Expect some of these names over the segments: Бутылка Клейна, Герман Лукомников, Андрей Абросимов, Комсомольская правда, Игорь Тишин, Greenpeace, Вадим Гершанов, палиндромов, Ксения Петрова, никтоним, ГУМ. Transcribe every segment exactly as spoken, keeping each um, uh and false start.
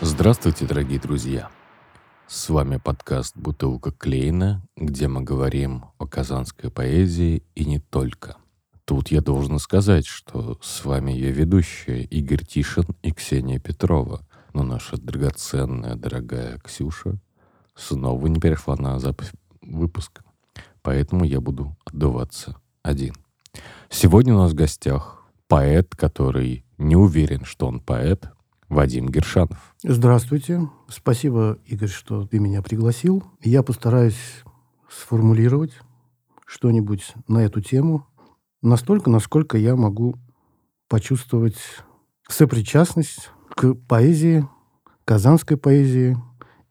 Здравствуйте, дорогие друзья! С вами подкаст «Бутылка Клейна», где мы говорим о казанской поэзии и не только. Тут я должен сказать, что с вами ее ведущие Игорь Тишин и Ксения Петрова, но наша драгоценная, дорогая Ксюша снова не перешла на запись выпуска, поэтому я буду отдуваться один. Сегодня у нас в гостях поэт, который не уверен, что он поэт, Вадим Гершанов. Здравствуйте. Спасибо, Игорь, что ты меня пригласил. Я постараюсь сформулировать что-нибудь на эту тему настолько, насколько я могу почувствовать сопричастность к поэзии, казанской поэзии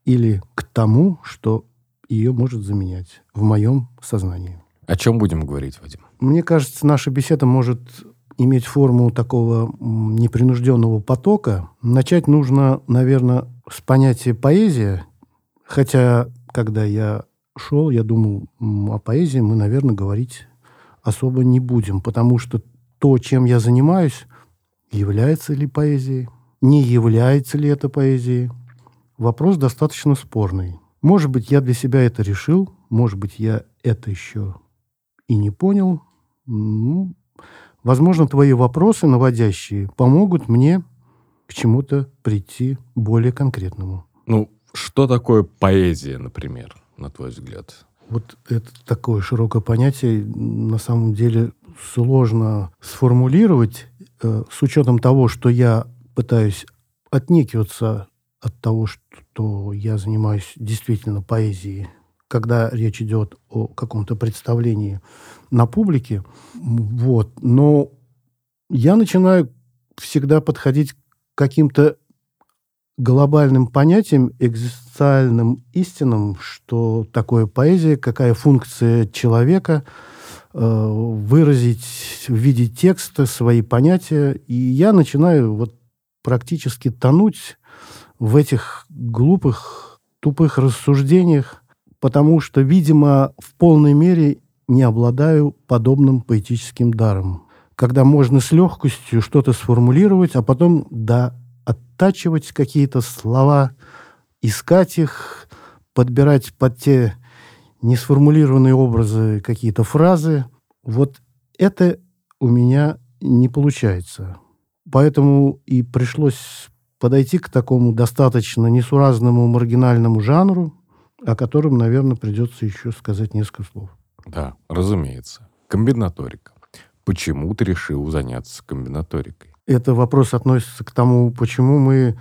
или к тому, что ее может заменять в моем сознании. О чем будем говорить, Вадим? Мне кажется, наша беседа может иметь форму такого непринужденного потока. Начать нужно, наверное, с понятия поэзия. Хотя, когда я шел, я думал, о поэзии мы, наверное, говорить особо не будем, потому что то, чем я занимаюсь, является ли поэзией, не является ли это поэзией, вопрос достаточно спорный. Может быть, я для себя это решил, может быть, я это еще и не понял. Ну, возможно, твои вопросы наводящие помогут мне к чему-то прийти более конкретному. Ну, что такое поэзия, например, на твой взгляд? Вот это такое широкое понятие. На самом деле сложно сформулировать э, с учетом того, что я пытаюсь отнекиваться от того, что я занимаюсь действительно поэзией. Когда речь идет о каком-то представлении на публике. Вот. Но я начинаю всегда подходить к каким-то глобальным понятиям, экзистенциальным истинам, что такое поэзия, какая функция человека э, выразить в виде текста свои понятия. И я начинаю вот практически тонуть в этих глупых, тупых рассуждениях, потому что, видимо, в полной мере не обладаю подобным поэтическим даром. Когда можно с легкостью что-то сформулировать, а потом, да, оттачивать какие-то слова, искать их, подбирать под те несформулированные образы какие-то фразы. Вот это у меня не получается. Поэтому и пришлось подойти к такому достаточно несуразному маргинальному жанру, о котором, наверное, придется еще сказать несколько слов. Да, разумеется. Комбинаторика. Почему ты решил заняться комбинаторикой? Это вопрос относится к тому, почему мы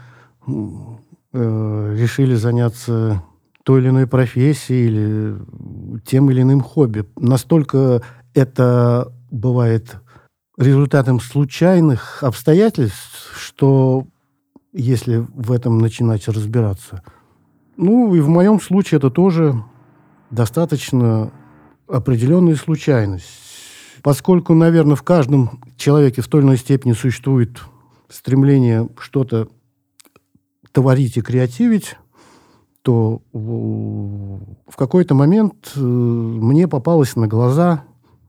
э, решили заняться той или иной профессией или тем или иным хобби. Настолько это бывает результатом случайных обстоятельств, что если в этом начинать разбираться... Ну, и в моем случае это тоже достаточно определенная случайность. Поскольку, наверное, в каждом человеке в той или иной степени существует стремление что-то творить и креативить, то в какой-то момент мне попалась на глаза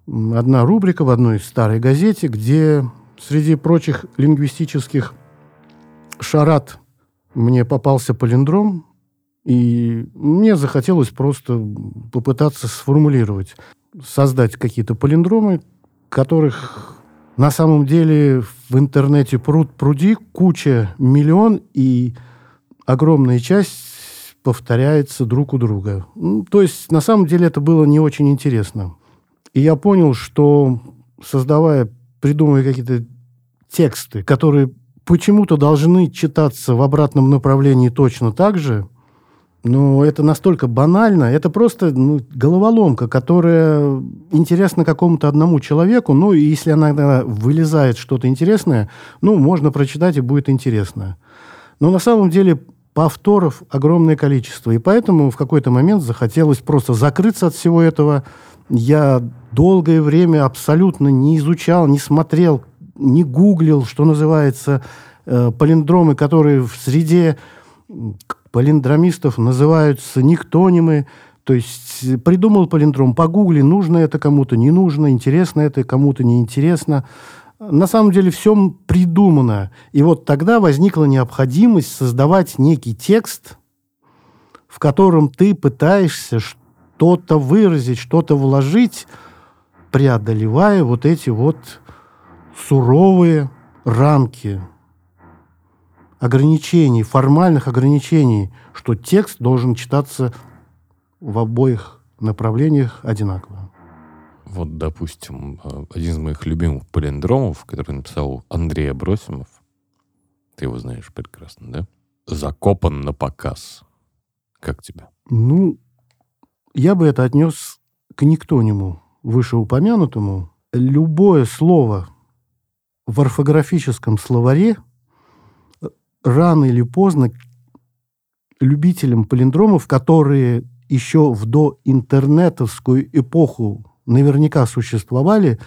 одна рубрика в одной старой газете, где среди прочих лингвистических шарат мне попался палиндром, и мне захотелось просто попытаться сформулировать, создать какие-то палиндромы, которых на самом деле в интернете пруд-пруди, куча, миллион, и огромная часть повторяется друг у друга. Ну, то есть, на самом деле, это было не очень интересно. И я понял, что, создавая, придумывая какие-то тексты, которые почему-то должны читаться в обратном направлении точно так же, но это настолько банально, это просто ну, головоломка, которая интересна какому-то одному человеку, ну, и если она, она вылезает что-то интересное, ну, можно прочитать, и будет интересно. Но на самом деле повторов огромное количество, и поэтому в какой-то момент захотелось просто закрыться от всего этого. Я долгое время абсолютно не изучал, не смотрел, не гуглил, что называется, э, палиндромы, которые в среде палиндромистов называются никтонимы. То есть придумал палиндром, погугли, нужно это кому-то, не нужно, интересно это кому-то, не интересно. На самом деле все придумано. И вот тогда возникла необходимость создавать некий текст, в котором ты пытаешься что-то выразить, что-то вложить, преодолевая вот эти вот суровые рамки ограничений, формальных ограничений, что текст должен читаться в обоих направлениях одинаково. Вот, допустим, один из моих любимых палиндромов, который написал Андрей Абросимов, ты его знаешь прекрасно, да? «Закопан на показ». Как тебе? Ну, я бы это отнес к никтониму, вышеупомянутому. Любое слово в орфографическом словаре рано или поздно любителям палиндромов, которые еще в доинтернетовскую эпоху наверняка существовали,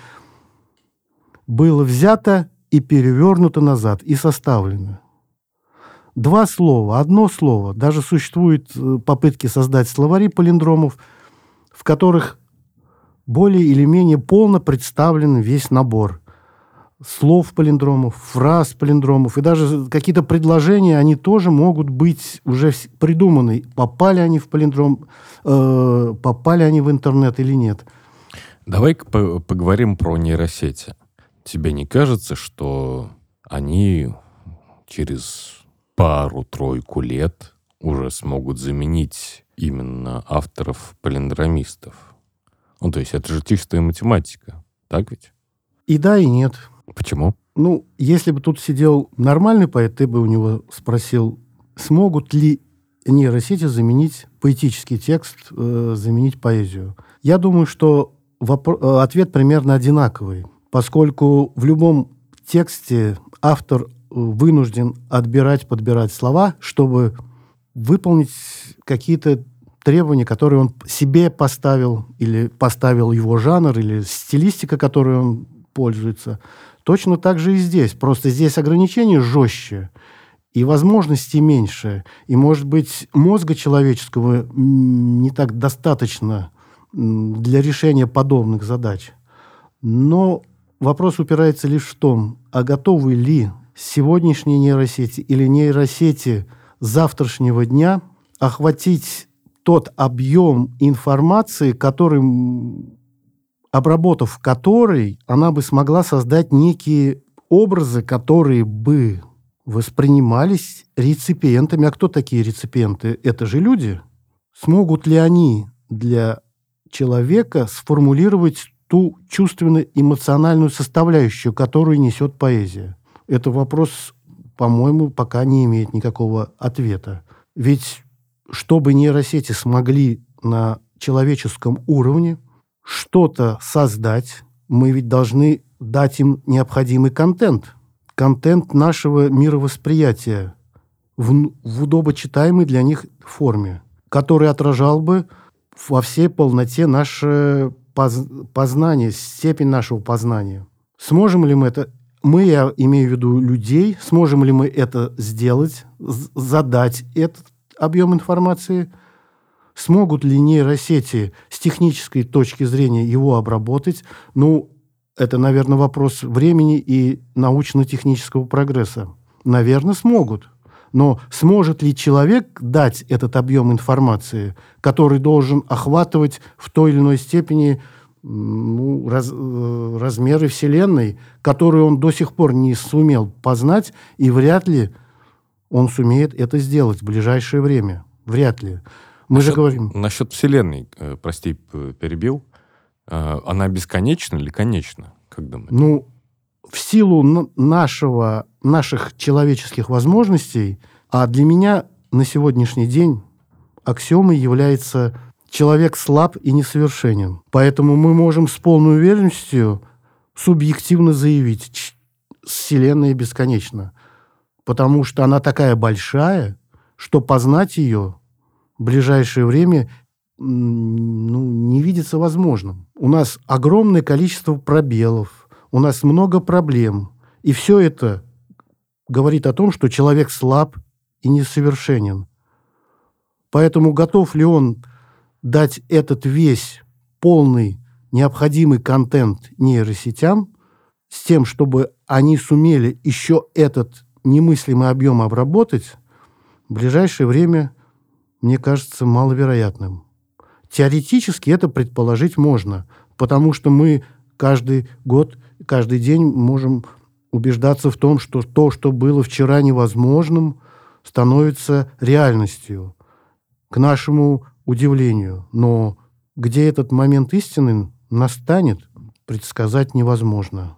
было взято и перевернуто назад, и составлено. Два слова, одно слово. Даже существуют попытки создать словари палиндромов, в которых более или менее полно представлен весь набор слов палиндромов, фраз палиндромов, и даже какие-то предложения, они тоже могут быть уже придуманы. Попали они в палиндром, э, попали они в интернет или нет. Давай-ка поговорим про нейросети. Тебе не кажется, что они через пару-тройку лет уже смогут заменить именно авторов-палиндромистов? Ну, то есть это же чистая математика, так ведь? И да, и нет. Почему? Ну, если бы тут сидел нормальный поэт, ты бы у него спросил, смогут ли нейросети заменить поэтический текст, э, заменить поэзию. Я думаю, что воп- ответ примерно одинаковый, поскольку в любом тексте автор вынужден отбирать, подбирать слова, чтобы выполнить какие-то требования, которые он себе поставил, или поставил его жанр, или стилистика, которую он пользуется. Точно так же и здесь. Просто здесь ограничения жестче, и возможностей меньше. И, может быть, мозга человеческого не так достаточно для решения подобных задач. Но вопрос упирается лишь в том, а готовы ли сегодняшние нейросети или нейросети завтрашнего дня охватить тот объем информации, который... обработав которой, она бы смогла создать некие образы, которые бы воспринимались реципиентами. А кто такие реципиенты? Это же люди. Смогут ли они для человека сформулировать ту чувственно-эмоциональную составляющую, которую несет поэзия? Это вопрос, по-моему, пока не имеет никакого ответа. Ведь чтобы нейросети смогли на человеческом уровне что-то создать, мы ведь должны дать им необходимый контент. Контент нашего мировосприятия в, в удобочитаемой для них форме, который отражал бы во всей полноте наше поз, познание, степень нашего познания. Сможем ли мы это... Мы, я имею в виду людей, сможем ли мы это сделать, задать этот объем информации? Смогут ли нейросети с технической точки зрения его обработать? Ну, это, наверное, вопрос времени и научно-технического прогресса. Наверное, смогут. Но сможет ли человек дать этот объем информации, который должен охватывать в той или иной степени, ну, раз, размеры Вселенной, которую он до сих пор не сумел познать, и вряд ли он сумеет это сделать в ближайшее время? Вряд ли. Мы насчет, же говорим... Насчет Вселенной, э, прости, перебил. Э, она бесконечна или конечна? Как думаете? Ну, в силу на- нашего, наших человеческих возможностей, а для меня на сегодняшний день аксиомой является человек слаб и несовершенен. Поэтому мы можем с полной уверенностью субъективно заявить, ч- Вселенная бесконечна. Потому что она такая большая, что познать ее... в ближайшее время ну, не видится возможным. У нас огромное количество пробелов, у нас много проблем. И все это говорит о том, что человек слаб и несовершенен. Поэтому готов ли он дать этот весь полный необходимый контент нейросетям с тем, чтобы они сумели еще этот немыслимый объем обработать, в ближайшее время, мне кажется, маловероятным. Теоретически это предположить можно, потому что мы каждый год, каждый день можем убеждаться в том, что то, что было вчера невозможным, становится реальностью, к нашему удивлению. Но где этот момент истины настанет, предсказать невозможно.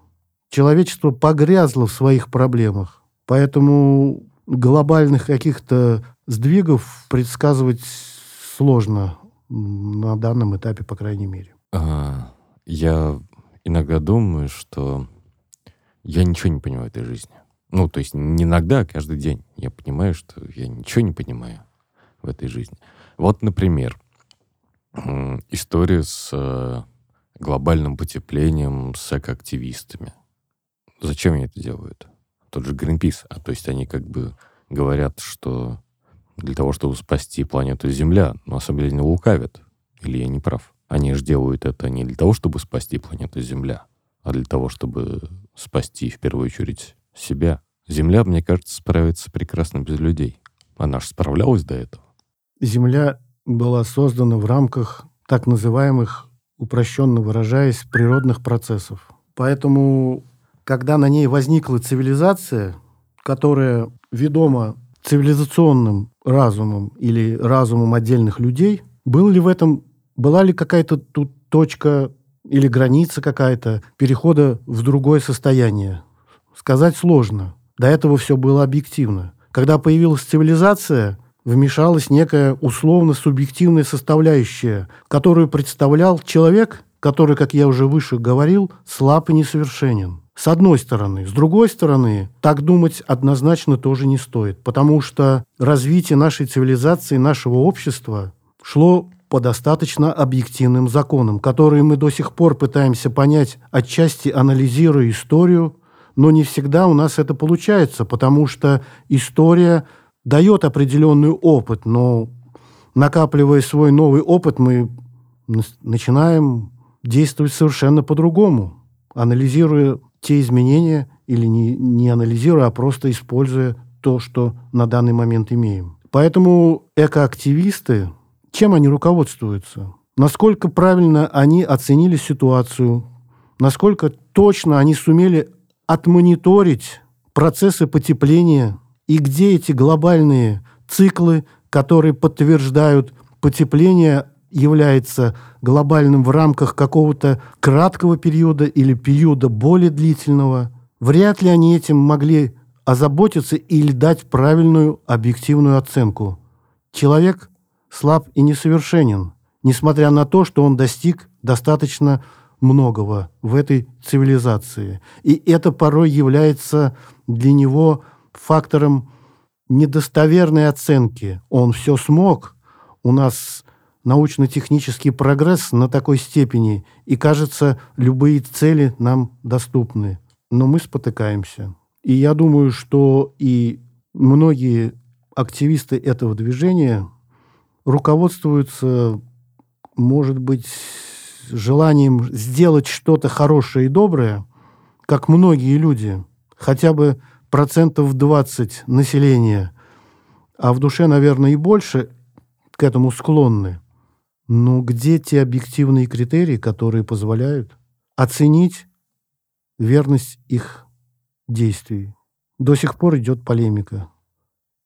Человечество погрязло в своих проблемах, поэтому глобальных каких-то сдвигов предсказывать сложно, на данном этапе, по крайней мере. А, я иногда думаю, что я ничего не понимаю в этой жизни. Ну, то есть не иногда, а каждый день я понимаю, что я ничего не понимаю в этой жизни. Вот, например, история с глобальным потеплением, с экоактивистами. Зачем они это делают? Тот же Greenpeace. А то есть они как бы говорят, что для того, чтобы спасти планету Земля, но на самом деле не лукавят. Или я не прав? Они же делают это не для того, чтобы спасти планету Земля, а для того, чтобы спасти, в первую очередь, себя. Земля, мне кажется, справится прекрасно без людей. Она же справлялась до этого. Земля была создана в рамках так называемых, упрощенно выражаясь, природных процессов. Поэтому, когда на ней возникла цивилизация, которая ведома цивилизационным разумом или разумом отдельных людей, был ли в этом, была ли какая-то тут точка или граница какая-то перехода в другое состояние? Сказать сложно. До этого все было объективно. Когда появилась цивилизация, вмешалась некая условно-субъективная составляющая, которую представлял человек, который, как я уже выше говорил, слаб и несовершенен. С одной стороны. С другой стороны, так думать однозначно тоже не стоит, потому что развитие нашей цивилизации, нашего общества шло по достаточно объективным законам, которые мы до сих пор пытаемся понять, отчасти анализируя историю, но не всегда у нас это получается, потому что история дает определенный опыт, но, накапливая свой новый опыт, мы начинаем действовать совершенно по-другому, анализируя те изменения, или не, не анализируя, а просто используя то, что на данный момент имеем. Поэтому экоактивисты, чем они руководствуются? Насколько правильно они оценили ситуацию? Насколько точно они сумели отмониторить процессы потепления? И где эти глобальные циклы, которые подтверждают потепление, является глобальным в рамках какого-то краткого периода или периода более длительного, вряд ли они этим могли озаботиться или дать правильную объективную оценку. Человек слаб и несовершенен, несмотря на то, что он достиг достаточно многого в этой цивилизации. И это порой является для него фактором недостоверной оценки. Он все смог, у нас научно-технический прогресс на такой степени, и, кажется, любые цели нам доступны. Но мы спотыкаемся. И я думаю, что и многие активисты этого движения руководствуются, может быть, желанием сделать что-то хорошее и доброе, как многие люди, хотя бы процентов двадцать населения, а в душе, наверное, и больше к этому склонны. Но где те объективные критерии, которые позволяют оценить верность их действий? До сих пор идет полемика.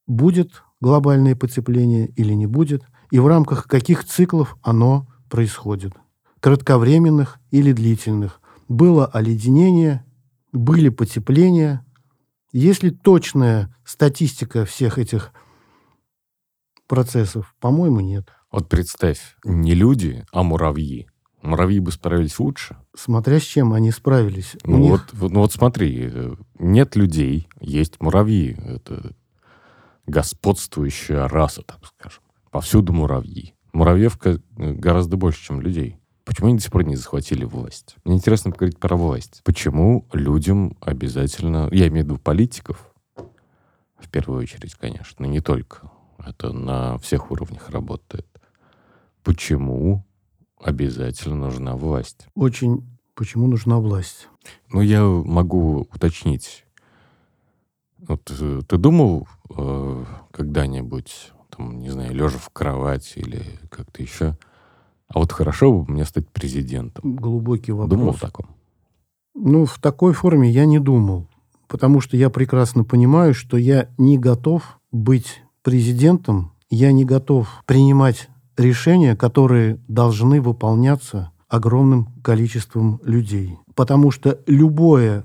Будет глобальное потепление или не будет, и в рамках каких циклов оно происходит. Кратковременных или длительных. Было оледенение, были потепления. Есть ли точная статистика всех этих процессов? По-моему, нет. Вот представь, не люди, а муравьи. Муравьи бы справились лучше. Смотря с чем они справились. Ну, них... вот, ну вот смотри, нет людей, есть муравьи. Это господствующая раса, так скажем. Повсюду муравьи. Муравьев гораздо больше, чем людей. Почему они до сих пор не захватили власть? Мне интересно поговорить про власть. Почему людям обязательно, я имею в виду политиков, В первую очередь, конечно, не только. Это на всех уровнях работает. Почему обязательно нужна власть? Очень. Почему нужна власть? Ну, я могу уточнить. Вот, ты думал э, когда-нибудь, там, не знаю, лежа в кровати или как-то еще, а вот хорошо бы мне стать президентом? Глубокий вопрос. Думал о таком? Ну, в такой форме я не думал. Потому что я прекрасно понимаю, что я не готов быть президентом, я не готов принимать решения, которые должны выполняться огромным количеством людей. Потому что любое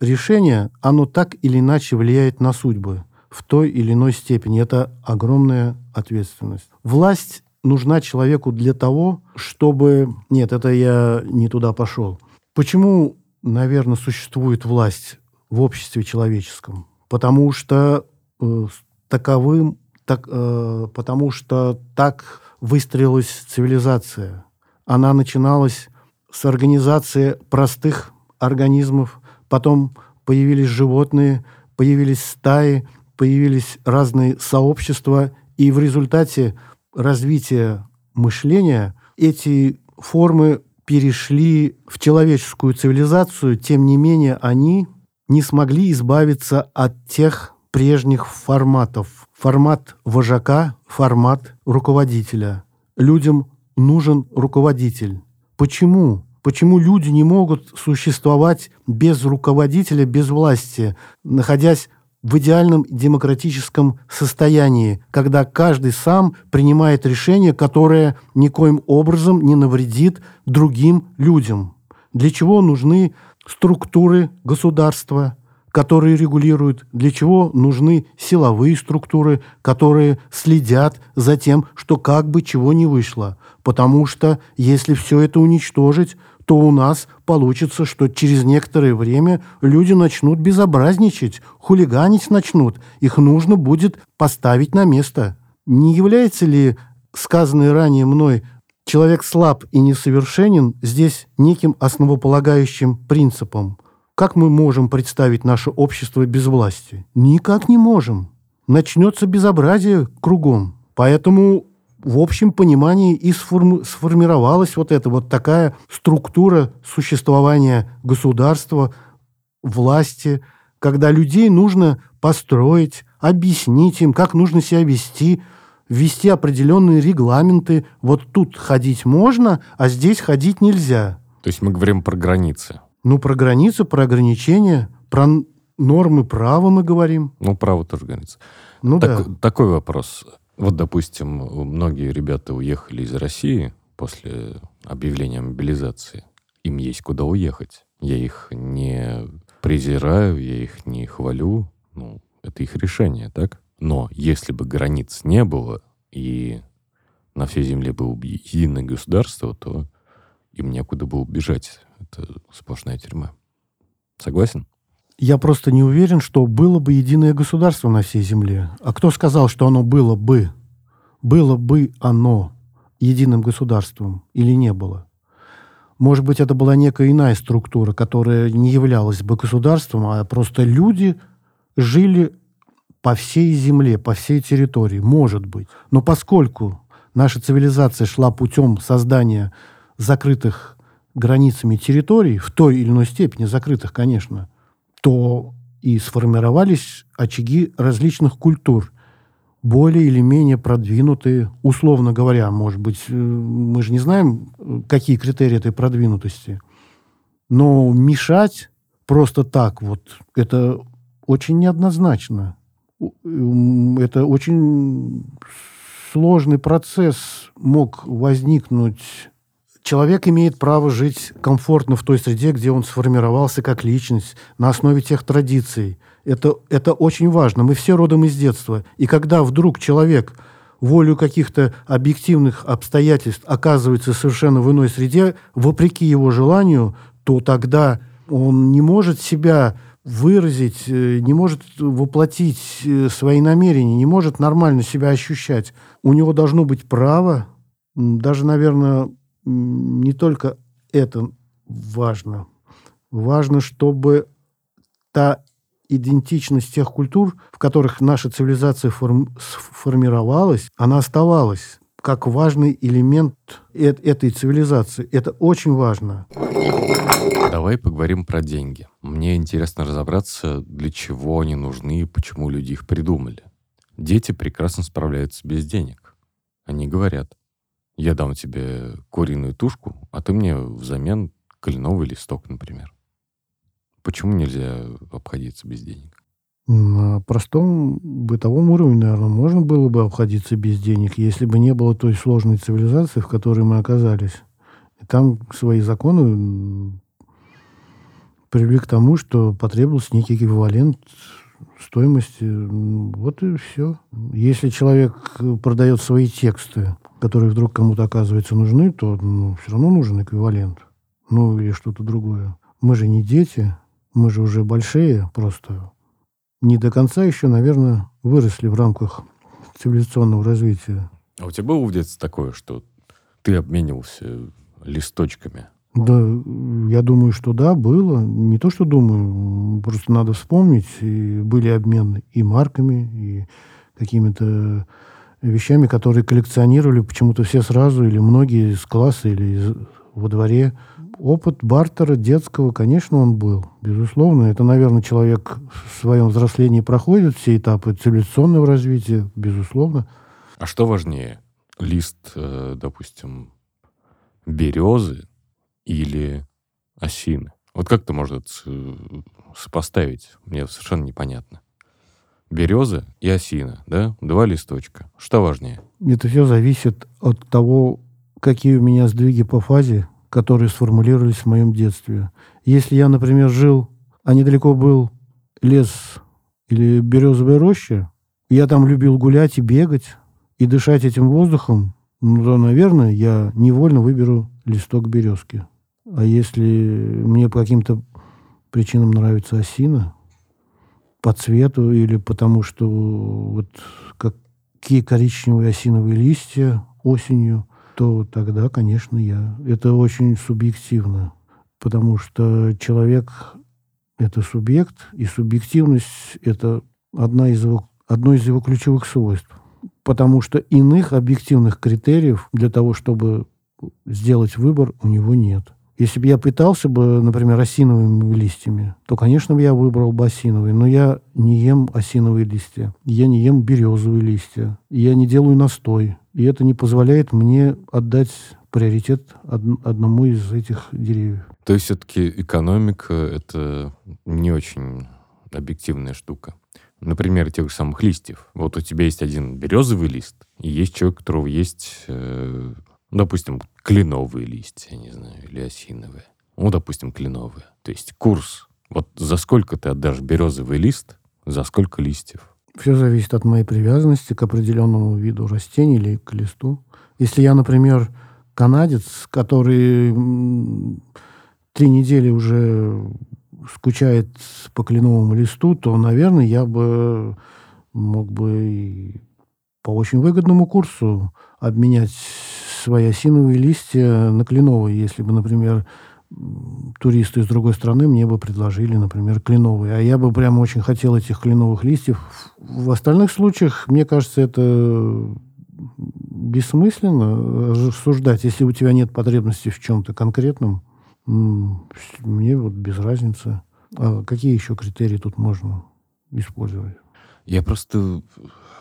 решение, оно так или иначе влияет на судьбы в той или иной степени. Это огромная ответственность. Власть нужна человеку для того, чтобы... Нет, это я не туда пошел. Почему, наверное, существует власть в обществе человеческом? Потому что э, таковым... Так, э, потому что так выстроилась цивилизация. Она начиналась с организации простых организмов, потом появились животные, появились стаи, появились разные сообщества, и в результате развития мышления эти формы перешли в человеческую цивилизацию, тем не менее они не смогли избавиться от тех прежних форматов. Формат вожака, формат руководителя. Людям нужен руководитель. Почему? Почему люди не могут существовать без руководителя, без власти, находясь в идеальном демократическом состоянии, когда каждый сам принимает решение, которое никоим образом не навредит другим людям? Для чего нужны структуры государства, которые регулируют? Для чего нужны силовые структуры, которые следят за тем, что как бы чего не вышло? Потому что если все это уничтожить, то у нас получится, что через некоторое время люди начнут безобразничать, хулиганить начнут. Их нужно будет поставить на место. Не является ли сказанное ранее мной «человек слаб и несовершенен» здесь неким основополагающим принципом? Как мы можем представить наше общество без власти? Никак не можем. Начнется безобразие кругом. Поэтому в общем понимании и сформи- сформировалась вот эта вот такая структура существования государства, власти, когда людей нужно построить, объяснить им, как нужно себя вести, ввести определенные регламенты. Вот тут ходить можно, а здесь ходить нельзя. То есть мы говорим про границы. Ну, про границы, про ограничения, про нормы права мы говорим. Ну, право тоже граница. Ну, так, да. Такой вопрос. Вот, допустим, многие ребята уехали из России после объявления мобилизации. Им есть куда уехать. Я их не презираю, я их не хвалю. Ну, это их решение, так? Но если бы границ не было, и на всей земле было бы единое государство, то им некуда было убежать. Это сплошная тюрьма. Согласен? Я просто не уверен, что было бы единое государство на всей земле. А кто сказал, что оно было бы? Было бы оно единым государством или не было? Может быть, это была некая иная структура, которая не являлась бы государством, а просто люди жили по всей земле, по всей территории. Может быть. Но поскольку наша цивилизация шла путем создания закрытых границами территорий, в той или иной степени закрытых, конечно, то и сформировались очаги различных культур, более или менее продвинутые, условно говоря, может быть, мы же не знаем, какие критерии этой продвинутости, но мешать просто так вот, это очень неоднозначно. Это очень сложный процесс мог возникнуть. Человек имеет право жить комфортно в той среде, где он сформировался как личность, на основе тех традиций. Это, это очень важно. Мы все родом из детства. И когда вдруг человек волею каких-то объективных обстоятельств оказывается совершенно в иной среде, вопреки его желанию, то тогда он не может себя выразить, не может воплотить свои намерения, не может нормально себя ощущать. У него должно быть право, даже, наверное... Не только это важно. Важно, чтобы та идентичность тех культур, в которых наша цивилизация форм... сформировалась, она оставалась как важный элемент э- этой цивилизации. Это очень важно. Давай поговорим про деньги. Мне интересно разобраться, для чего они нужны и почему люди их придумали. Дети прекрасно справляются без денег. Они говорят: я дам тебе куриную тушку, а ты мне взамен кленовый листок, например. Почему нельзя обходиться без денег? На простом бытовом уровне, наверное, можно было бы обходиться без денег, если бы не было той сложной цивилизации, в которой мы оказались. И там свои законы привели к тому, что потребовался некий эквивалент стоимости. Вот и все. Если человек продает свои тексты, которые вдруг кому-то, оказывается, нужны, то ну, все равно нужен эквивалент. Ну, или что-то другое. Мы же не дети. Мы же уже большие, просто не до конца еще, наверное, выросли в рамках цивилизационного развития. А у тебя было в детстве такое, что ты обменивался листочками? Да, я думаю, что да, было. Не то, что думаю, просто надо вспомнить. И были обмены и марками, и какими-то вещами, которые коллекционировали почему-то все сразу, или многие из класса, или из, во дворе. Опыт бартера детского, конечно, он был, безусловно. Это, наверное, человек в своем взрослении проходит все этапы цивилизационного развития, безусловно. А что важнее? Лист, допустим, березы или осины? Вот как-то можно сопоставить? Мне совершенно непонятно. Береза и осина, да? Два листочка. Что важнее? Это все зависит от того, какие у меня сдвиги по фазе, которые сформулировались в моем детстве. Если я, например, жил, а недалеко был лес или березовая роща, я там любил гулять и бегать, и дышать этим воздухом, ну, то, наверное, я невольно выберу листок березки. А если мне по каким-то причинам нравится осина, по цвету или потому, что вот какие коричневые осиновые листья осенью, то тогда, конечно, я. Это очень субъективно, потому что человек — это субъект, и субъективность — это одна из его, одно из его ключевых свойств. Потому что иных объективных критериев для того, чтобы сделать выбор, у него нет. Если бы я питался бы, например, осиновыми листьями, то, конечно, я выбрал бы осиновые, но я не ем осиновые листья, я не ем березовые листья, я не делаю настой. И это не позволяет мне отдать приоритет од- одному из этих деревьев. То есть все-таки экономика — это не очень объективная штука. Например, тех же самых листьев. Вот у тебя есть один березовый лист, и есть человек, у которого есть, э, допустим, кленовые листья, я не знаю, или осиновые. Ну, допустим, кленовые. То есть курс. Вот за сколько ты отдашь березовый лист, за сколько листьев? Все зависит от моей привязанности к определенному виду растений или к листу. Если я, например, канадец, который три недели уже скучает по кленовому листу, то, наверное, я бы мог бы по очень выгодному курсу обменять свои осиновые листья на кленовые, если бы, например, туристы из другой страны мне бы предложили, например, кленовые. А я бы прямо очень хотел этих кленовых листьев. В остальных случаях, мне кажется, это бессмысленно рассуждать. Если у тебя нет потребности в чем-то конкретном, мне вот без разницы. А какие еще критерии тут можно использовать? Я просто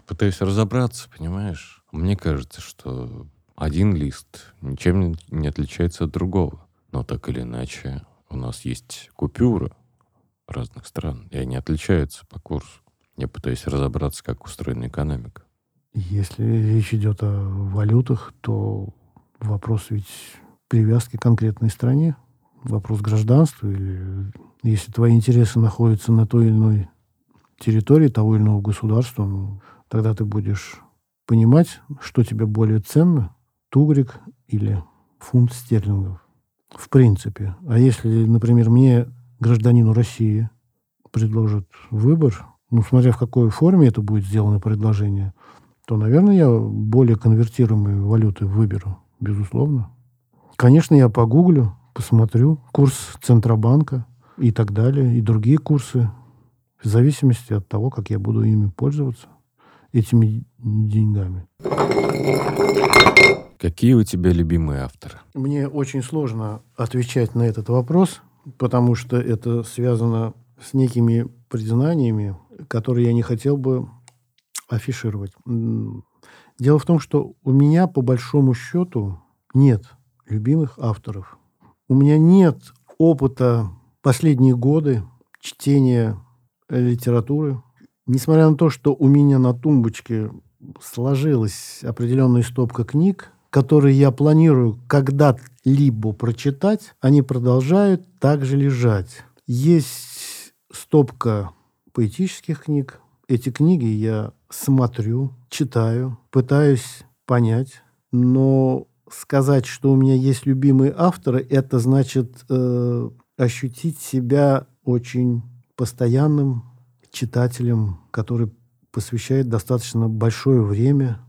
пытаюсь разобраться, понимаешь? Мне кажется, что один лист ничем не отличается от другого. Но так или иначе, у нас есть купюры разных стран, и они отличаются по курсу. Я пытаюсь разобраться, как устроена экономика. Если речь идет о валютах, то вопрос ведь привязки к конкретной стране, вопрос гражданства, или если твои интересы находятся на той или иной территории того или иного государства, ну, тогда ты будешь понимать, что тебе более ценно, тугрик или фунт стерлингов. В принципе. А если, например, мне, гражданину России, предложат выбор, ну, смотря в какой форме это будет сделано предложение, то, наверное, я более конвертируемые валюты выберу, безусловно. Конечно, я погуглю, посмотрю курс Центробанка и так далее, и другие курсы в зависимости от того, как я буду ими пользоваться, этими деньгами. Какие у тебя любимые авторы? Мне очень сложно отвечать на этот вопрос, потому что это связано с некими признаниями, которые я не хотел бы афишировать. Дело в том, что у меня, по большому счету, нет любимых авторов. У меня нет опыта последние годы чтения литературы. Несмотря на то, что у меня на тумбочке сложилась определенная стопка книг, которые я планирую когда-либо прочитать, они продолжают также лежать. Есть стопка поэтических книг. Эти книги я смотрю, читаю, пытаюсь понять. Но сказать, что у меня есть любимые авторы, это значит э, ощутить себя очень постоянным читателем, который посвящает достаточно большое время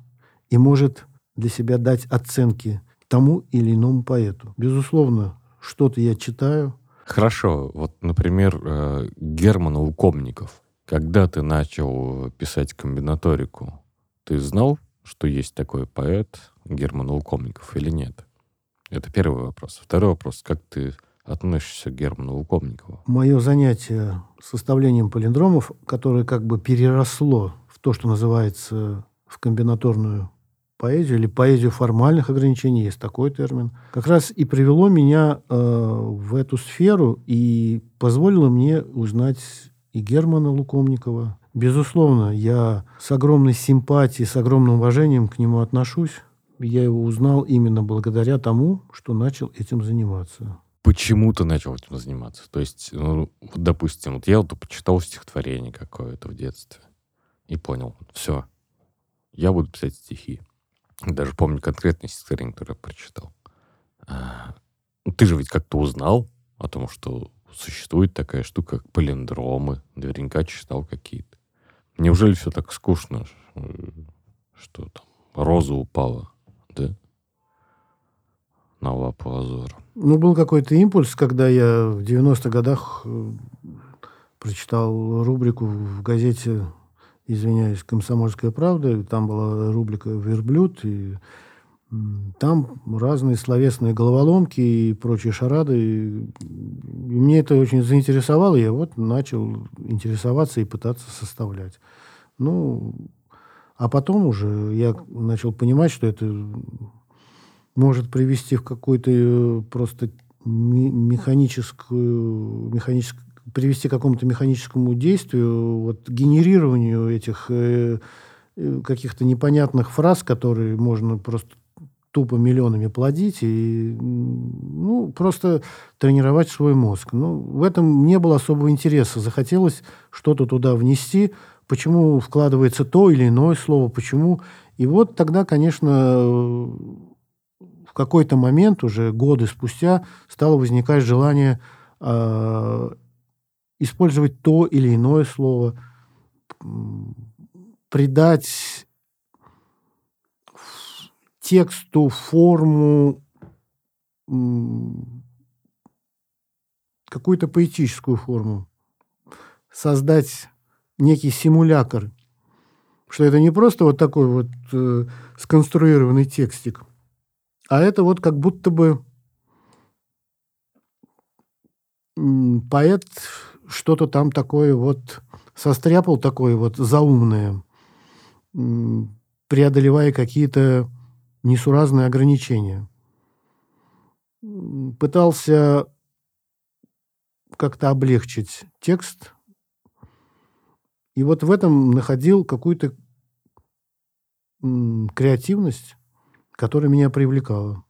и может для себя дать оценки тому или иному поэту. Безусловно, что-то я читаю. Хорошо. Вот, например, Герман Лукомников. Когда ты начал писать комбинаторику, ты знал, что есть такой поэт Герман Лукомников или нет? Это первый вопрос. Второй вопрос. Как ты относишься к Герману Лукомникову? Мое занятие составлением палиндромов, которое как бы переросло в то, что называется в комбинаторную поэзию или поэзию формальных ограничений, есть такой термин, как раз и привело меня э, в эту сферу и позволило мне узнать и Германа Лукомникова. Безусловно, я с огромной симпатией, с огромным уважением к нему отношусь. Я его узнал именно благодаря тому, что начал этим заниматься. Почему ты начал этим заниматься? То есть, ну, вот, допустим, вот я вот почитал стихотворение какое-то в детстве и понял, все, я буду писать стихи. Даже помню конкретное стихотворение, которое я прочитал. А, ты же ведь как-то узнал о том, что существует такая штука, как палиндромы. Наверняка читал какие-то. Неужели все так скучно, что там роза упала, да? На лапу лазура. Ну, был какой-то импульс, когда я в девяностых годах э, прочитал рубрику в газете, извиняюсь, «Комсомольская правда». Там была рубрика «Верблюд». И э, там разные словесные головоломки и прочие шарады. И, и мне это очень заинтересовало. Я вот начал интересоваться и пытаться составлять. Ну, а потом уже я начал понимать, что это может привести в какую-то просто механическую, механическую, привести к какому-то механическому действию, вот, генерированию этих э, каких-то непонятных фраз, которые можно просто тупо миллионами плодить и, ну, просто тренировать свой мозг. Ну, в этом не было особого интереса. Захотелось что-то туда внести, почему вкладывается то или иное слово, почему. И вот тогда, конечно, в какой-то момент, уже годы спустя, стало возникать желание э, использовать то или иное слово, придать тексту форму, э, какую-то поэтическую форму, создать некий симулякр, что это не просто вот такой вот э, сконструированный текстик, а это вот как будто бы поэт что-то там такое вот состряпал, такое вот заумное, преодолевая какие-то несуразные ограничения. Пытался как-то облегчить текст. И вот в этом находил какую-то креативность, которая меня привлекала.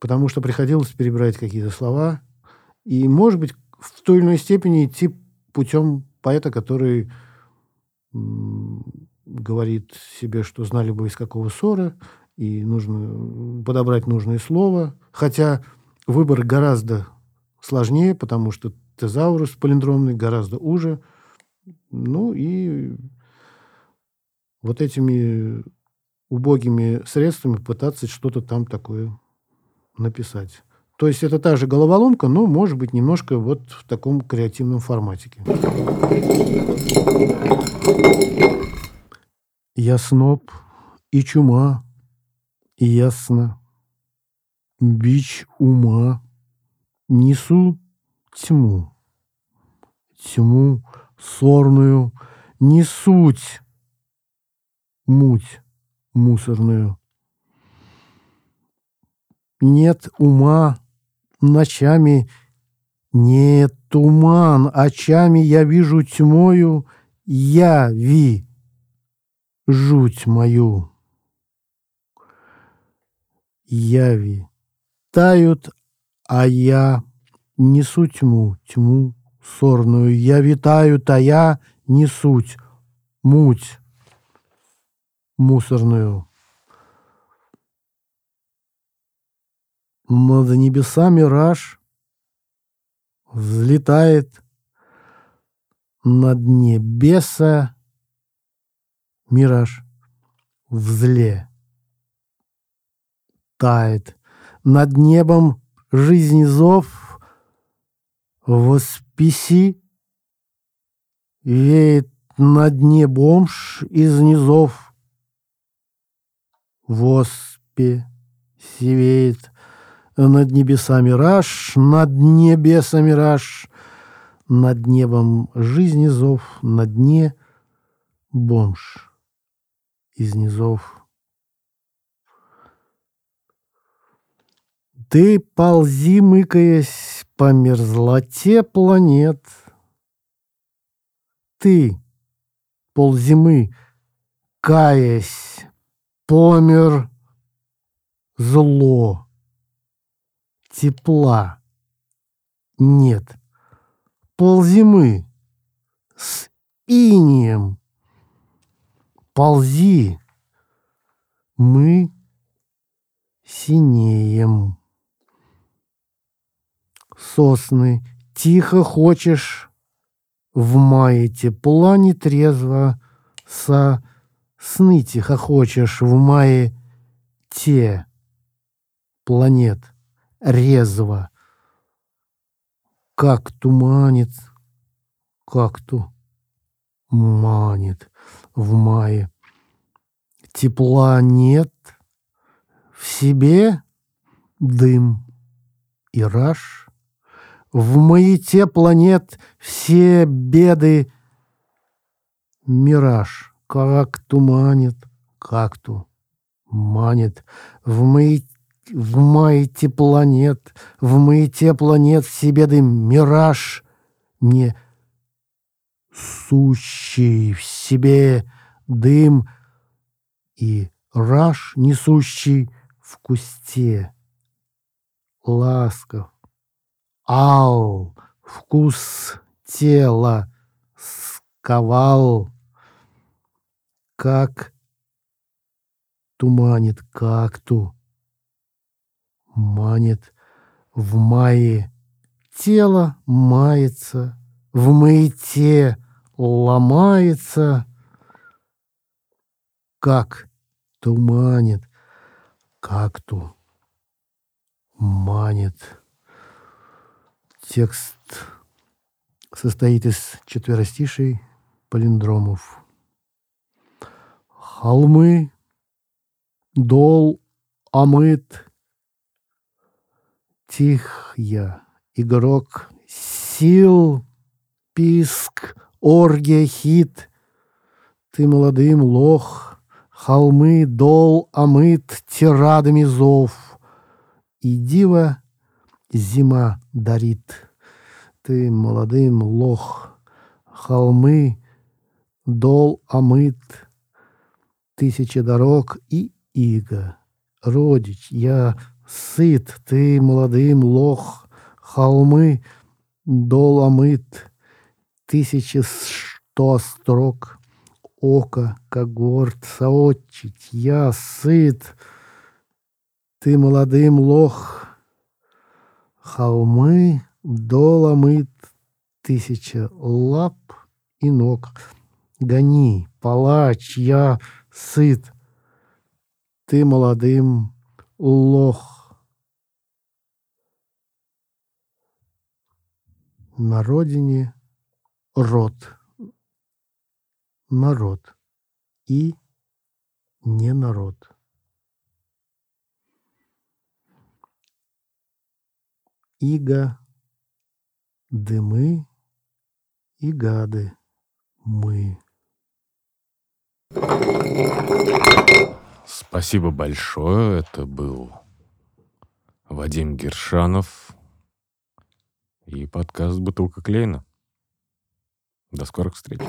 Потому что приходилось перебирать какие-то слова. И, может быть, в той или иной степени идти путем поэта, который м- говорит себе, что знали бы из какого сора, и нужно подобрать нужные слова. Хотя выбор гораздо сложнее, потому что тезаурус палиндромный гораздо уже. Ну и вот этими убогими средствами пытаться что-то там такое написать. То есть это та же головоломка, но, может быть, немножко вот в таком креативном форматике. Я сноб, и чума, и ясно, бич ума, несу тьму, тьму сорную, не суть, муть мусорную. Нет ума ночами, нет туман очами, я вижу тьмою, я ви, жуть мою. Яви тают, а я несу тьму, тьму сорную, я витаю, а я несу муть мусорную. Над небесами раж взлетает, над небеса мираж взле тает, над небом жизнь зов восписи веет, над небом ж из низов воспи севеет. Над небесами раж, над небесами раж, над небом жизни зов, на дне бомж из низов. Ты ползи, мыкаясь по мерзлоте планет. Ты ползимы, каясь, помер зло. Тепла нет. Ползимы с инеем. Ползи, мы синеем. Сосны, тихо хочешь, в мае тепла нетрезво, со сны тихо хочешь, в мае те планет. Резво, как туманит, как ту манит в мае. Тепла нет, в себе дым и раж. В маяте планет все беды мираж, как туманит, как ту манит в маяте. В маяте планет, в маяте планет все беды мираж, не сущий в себе дым и раж, несущий в кусте ласков. Ал, вкус тела сковал, как туманит, как ту манит в мае, тело мается, в маяте ломается, как туманит, как ту манит. Текст состоит из четверостишей палиндромов. Холмы, дол омыт, тих я, игрок сил, писк, оргия, хит. Ты молодым лох, холмы, дол омыт тирадами зов. И дива зима дарит. Ты молодым лох, холмы, дол омыт, тысяча дорог и иго. Родич, я сыт, ты молодым лох, холмы, дол омыт, тысячи сто строк, око, когорт, соотчить, я сыт, ты молодым лох, холмы, дол омыт, тысяча лап и ног, гони, палач, я сыт, ты молодым лох, на родине род, народ и не народ. Иго, дымы и гады мы. Спасибо большое. Это был Вадим Гершанов и подкаст «Бутылка Клейна». До скорых встреч.